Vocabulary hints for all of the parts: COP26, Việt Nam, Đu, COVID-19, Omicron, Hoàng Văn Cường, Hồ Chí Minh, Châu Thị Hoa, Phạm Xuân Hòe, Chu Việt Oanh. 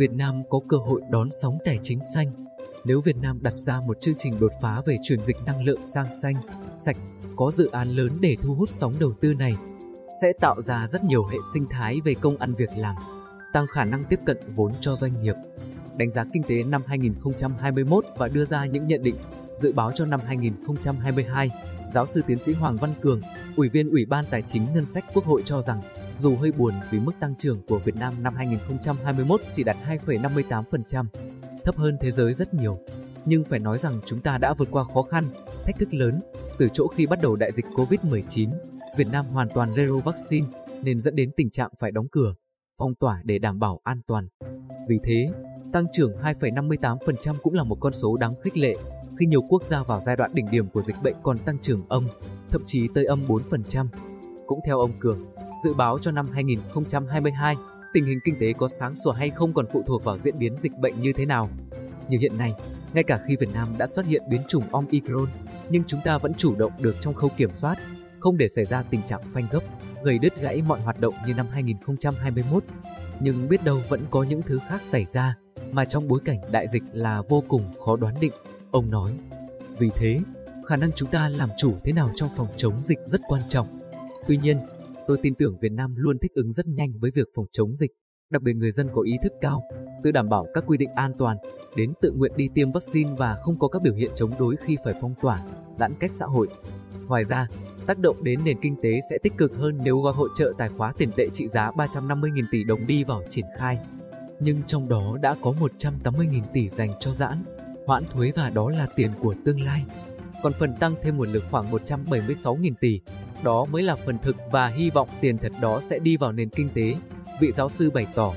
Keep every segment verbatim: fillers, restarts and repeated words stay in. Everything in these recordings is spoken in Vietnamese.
Việt Nam có cơ hội đón sóng tài chính xanh. Nếu Việt Nam đặt ra một chương trình đột phá về chuyển dịch năng lượng sang xanh, sạch, có dự án lớn để thu hút sóng đầu tư này, sẽ tạo ra rất nhiều hệ sinh thái về công ăn việc làm, tăng khả năng tiếp cận vốn cho doanh nghiệp. Đánh giá kinh tế năm hai nghìn không trăm hai mươi mốt và đưa ra những nhận định, dự báo cho năm hai nghìn không trăm hai mươi hai, giáo sư tiến sĩ Hoàng Văn Cường, Ủy viên Ủy ban Tài chính Ngân sách Quốc hội cho rằng, dù hơi buồn vì mức tăng trưởng của Việt Nam năm hai nghìn không trăm hai mươi mốt chỉ đạt hai phẩy năm mươi tám phần trăm, thấp hơn thế giới rất nhiều, nhưng phải nói rằng chúng ta đã vượt qua khó khăn, thách thức lớn. Từ chỗ khi bắt đầu đại dịch covid mười chín, Việt Nam hoàn toàn zero vaccine nên dẫn đến tình trạng phải đóng cửa, phong tỏa để đảm bảo an toàn. Vì thế, tăng trưởng hai phẩy năm mươi tám phần trăm cũng là một con số đáng khích lệ khi nhiều quốc gia vào giai đoạn đỉnh điểm của dịch bệnh còn tăng trưởng âm, thậm chí tới âm bốn phần trăm. Cũng theo ông Cường, dự báo cho năm hai nghìn không trăm hai mươi hai, tình hình kinh tế có sáng sủa hay không còn phụ thuộc vào diễn biến dịch bệnh như thế nào. Như hiện nay, ngay cả khi Việt Nam đã xuất hiện biến chủng Omicron, nhưng chúng ta vẫn chủ động được trong khâu kiểm soát, không để xảy ra tình trạng phanh gấp, gây đứt gãy mọi hoạt động như năm hai nghìn không trăm hai mươi mốt. Nhưng biết đâu vẫn có những thứ khác xảy ra, mà trong bối cảnh đại dịch là vô cùng khó đoán định, ông nói. Vì thế, khả năng chúng ta làm chủ thế nào trong phòng chống dịch rất quan trọng. Tuy nhiên, tôi tin tưởng Việt Nam luôn thích ứng rất nhanh với việc phòng chống dịch, đặc biệt người dân có ý thức cao, tự đảm bảo các quy định an toàn, đến tự nguyện đi tiêm vaccine và không có các biểu hiện chống đối khi phải phong tỏa, giãn cách xã hội. Ngoài ra, tác động đến nền kinh tế sẽ tích cực hơn nếu gói hỗ trợ tài khóa tiền tệ trị giá ba trăm năm mươi nghìn tỷ đồng đi vào triển khai. Nhưng trong đó đã có một trăm tám mươi nghìn tỷ dành cho giãn, hoãn thuế và đó là tiền của tương lai. Còn phần tăng thêm nguồn lực khoảng một trăm bảy mươi sáu nghìn tỷ, đó mới là phần thực và hy vọng tiền thật đó sẽ đi vào nền kinh tế, vị giáo sư bày tỏ.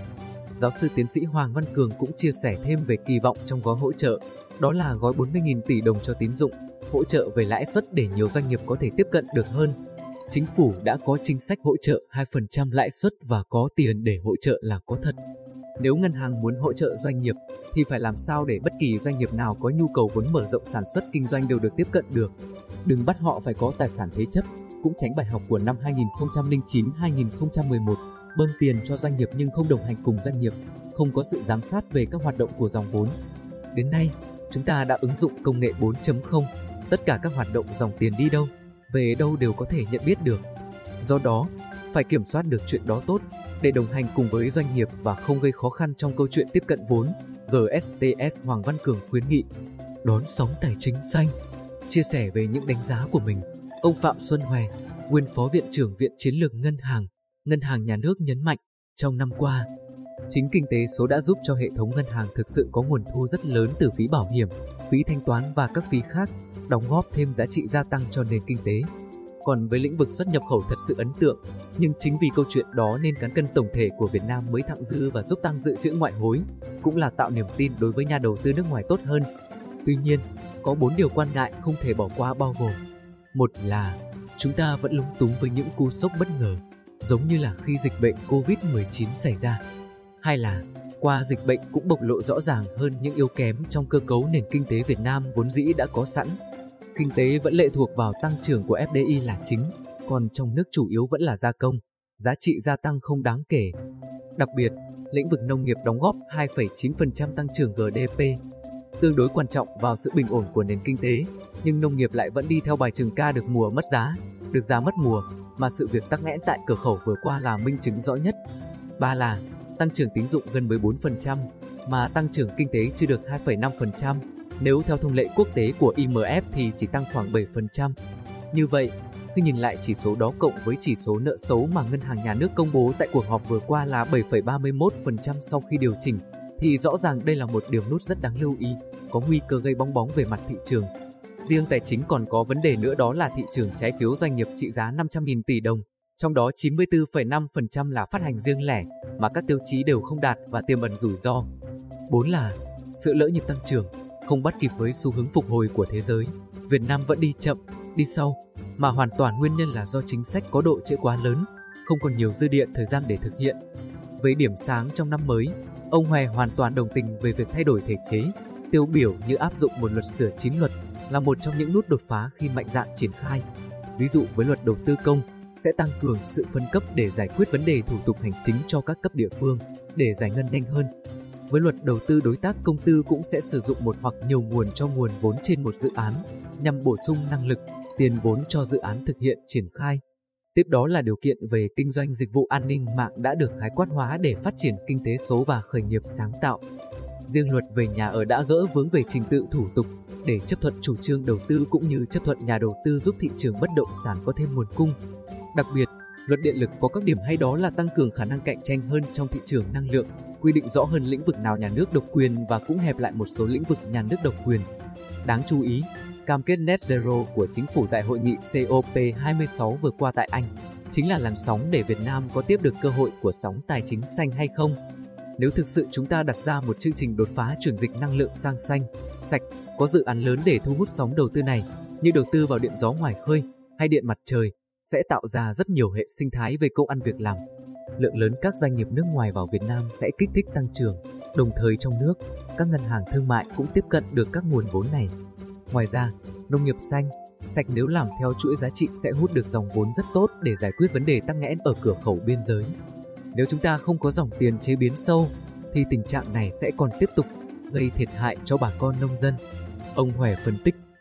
Giáo sư tiến sĩ Hoàng Văn Cường cũng chia sẻ thêm về kỳ vọng trong gói hỗ trợ, đó là gói bốn mươi nghìn tỷ đồng cho tín dụng, hỗ trợ về lãi suất để nhiều doanh nghiệp có thể tiếp cận được hơn. Chính phủ đã có chính sách hỗ trợ hai phần trăm lãi suất và có tiền để hỗ trợ là có thật. Nếu ngân hàng muốn hỗ trợ doanh nghiệp thì phải làm sao để bất kỳ doanh nghiệp nào có nhu cầu vốn mở rộng sản xuất kinh doanh đều được tiếp cận được. Đừng bắt họ phải có tài sản thế chấp, cũng tránh bài học của năm hai nghìn không trăm lẻ chín đến hai nghìn không trăm mười một, bơm tiền cho doanh nghiệp nhưng không đồng hành cùng doanh nghiệp, không có sự giám sát về các hoạt động của dòng vốn. Đến nay, chúng ta đã ứng dụng công nghệ bốn chấm không, tất cả các hoạt động dòng tiền đi đâu, về đâu đều có thể nhận biết được. Do đó, phải kiểm soát được chuyện đó tốt, để đồng hành cùng với doanh nghiệp và không gây khó khăn trong câu chuyện tiếp cận vốn, giê ét tê ét Hoàng Văn Cường khuyến nghị. Đón sóng tài chính xanh. Chia sẻ về những đánh giá của mình, ông Phạm Xuân Hòe, nguyên Phó Viện trưởng Viện Chiến lược Ngân hàng, Ngân hàng Nhà nước nhấn mạnh, trong năm qua, chính kinh tế số đã giúp cho hệ thống ngân hàng thực sự có nguồn thu rất lớn từ phí bảo hiểm, phí thanh toán và các phí khác, đóng góp thêm giá trị gia tăng cho nền kinh tế. Còn với lĩnh vực xuất nhập khẩu thật sự ấn tượng, nhưng chính vì câu chuyện đó nên cán cân tổng thể của Việt Nam mới thặng dư và giúp tăng dự trữ ngoại hối, cũng là tạo niềm tin đối với nhà đầu tư nước ngoài tốt hơn. Tuy nhiên, có bốn điều quan ngại không thể bỏ qua bao gồm. Một là chúng ta vẫn lúng túng với những cú sốc bất ngờ, giống như là khi dịch bệnh covid mười chín xảy ra. Hai là qua dịch bệnh cũng bộc lộ rõ ràng hơn những yếu kém trong cơ cấu nền kinh tế Việt Nam vốn dĩ đã có sẵn. Kinh tế vẫn lệ thuộc vào tăng trưởng của ép đê i là chính, còn trong nước chủ yếu vẫn là gia công, giá trị gia tăng không đáng kể. Đặc biệt, lĩnh vực nông nghiệp đóng góp hai phẩy chín phần trăm tăng trưởng giê đê pê, tương đối quan trọng vào sự bình ổn của nền kinh tế, nhưng nông nghiệp lại vẫn đi theo bài trường ca được mùa mất giá, được giá mất mùa, mà sự việc tắc nghẽn tại cửa khẩu vừa qua là minh chứng rõ nhất. Ba là tăng trưởng tín dụng gần mười bốn phần trăm, mà tăng trưởng kinh tế chưa được hai phẩy năm phần trăm. Nếu theo thông lệ quốc tế của i em ép thì chỉ tăng khoảng bảy phần trăm. Như vậy, khi nhìn lại chỉ số đó cộng với chỉ số nợ xấu mà Ngân hàng Nhà nước công bố tại cuộc họp vừa qua là bảy phẩy ba mươi mốt phần trăm sau khi điều chỉnh, thì rõ ràng đây là một điểm nút rất đáng lưu ý, có nguy cơ gây bong bóng về mặt thị trường. Riêng tài chính còn có vấn đề nữa, đó là thị trường trái phiếu doanh nghiệp trị giá năm trăm nghìn tỷ đồng, trong đó chín mươi tư phẩy năm phần trăm là phát hành riêng lẻ mà các tiêu chí đều không đạt và tiềm ẩn rủi ro. Bốn là sự lỡ nhịp tăng trưởng, không bắt kịp với xu hướng phục hồi của thế giới. Việt Nam vẫn đi chậm, đi sau, mà hoàn toàn nguyên nhân là do chính sách có độ trễ quá lớn, không còn nhiều dư địa thời gian để thực hiện. Với điểm sáng trong năm mới, ông Hòe hoàn toàn đồng tình về việc thay đổi thể chế, tiêu biểu như áp dụng một luật sửa chín luật là một trong những nút đột phá khi mạnh dạn triển khai. Ví dụ với luật đầu tư công, sẽ tăng cường sự phân cấp để giải quyết vấn đề thủ tục hành chính cho các cấp địa phương, để giải ngân nhanh hơn. với luật đầu tư đối tác công tư cũng sẽ sử dụng một hoặc nhiều nguồn cho nguồn vốn trên một dự án, nhằm bổ sung năng lực, tiền vốn cho dự án thực hiện triển khai. Tiếp đó là điều kiện về kinh doanh dịch vụ an ninh mạng đã được khái quát hóa để phát triển kinh tế số và khởi nghiệp sáng tạo. Riêng luật về nhà ở đã gỡ vướng về trình tự thủ tục để chấp thuận chủ trương đầu tư cũng như chấp thuận nhà đầu tư, giúp thị trường bất động sản có thêm nguồn cung. Đặc biệt, luật điện lực có các điểm hay đó là tăng cường khả năng cạnh tranh hơn trong thị trường năng lượng, quy định rõ hơn lĩnh vực nào nhà nước độc quyền và cũng hẹp lại một số lĩnh vực nhà nước độc quyền. Đáng chú ý, cam kết net zero của chính phủ tại hội nghị C O P hai mươi sáu vừa qua tại Anh chính là làn sóng để Việt Nam có tiếp được cơ hội của sóng tài chính xanh hay không. Nếu thực sự chúng ta đặt ra một chương trình đột phá chuyển dịch năng lượng sang xanh, sạch, có dự án lớn để thu hút sóng đầu tư này, như đầu tư vào điện gió ngoài khơi hay điện mặt trời, sẽ tạo ra rất nhiều hệ sinh thái về công ăn việc làm. Lượng lớn các doanh nghiệp nước ngoài vào Việt Nam sẽ kích thích tăng trưởng, đồng thời trong nước, các ngân hàng thương mại cũng tiếp cận được các nguồn vốn này. Ngoài ra, nông nghiệp xanh, sạch nếu làm theo chuỗi giá trị sẽ hút được dòng vốn rất tốt để giải quyết vấn đề tắc nghẽn ở cửa khẩu biên giới. Nếu chúng ta không có dòng tiền chế biến sâu, thì tình trạng này sẽ còn tiếp tục gây thiệt hại cho bà con nông dân. Ông Hòe phân tích.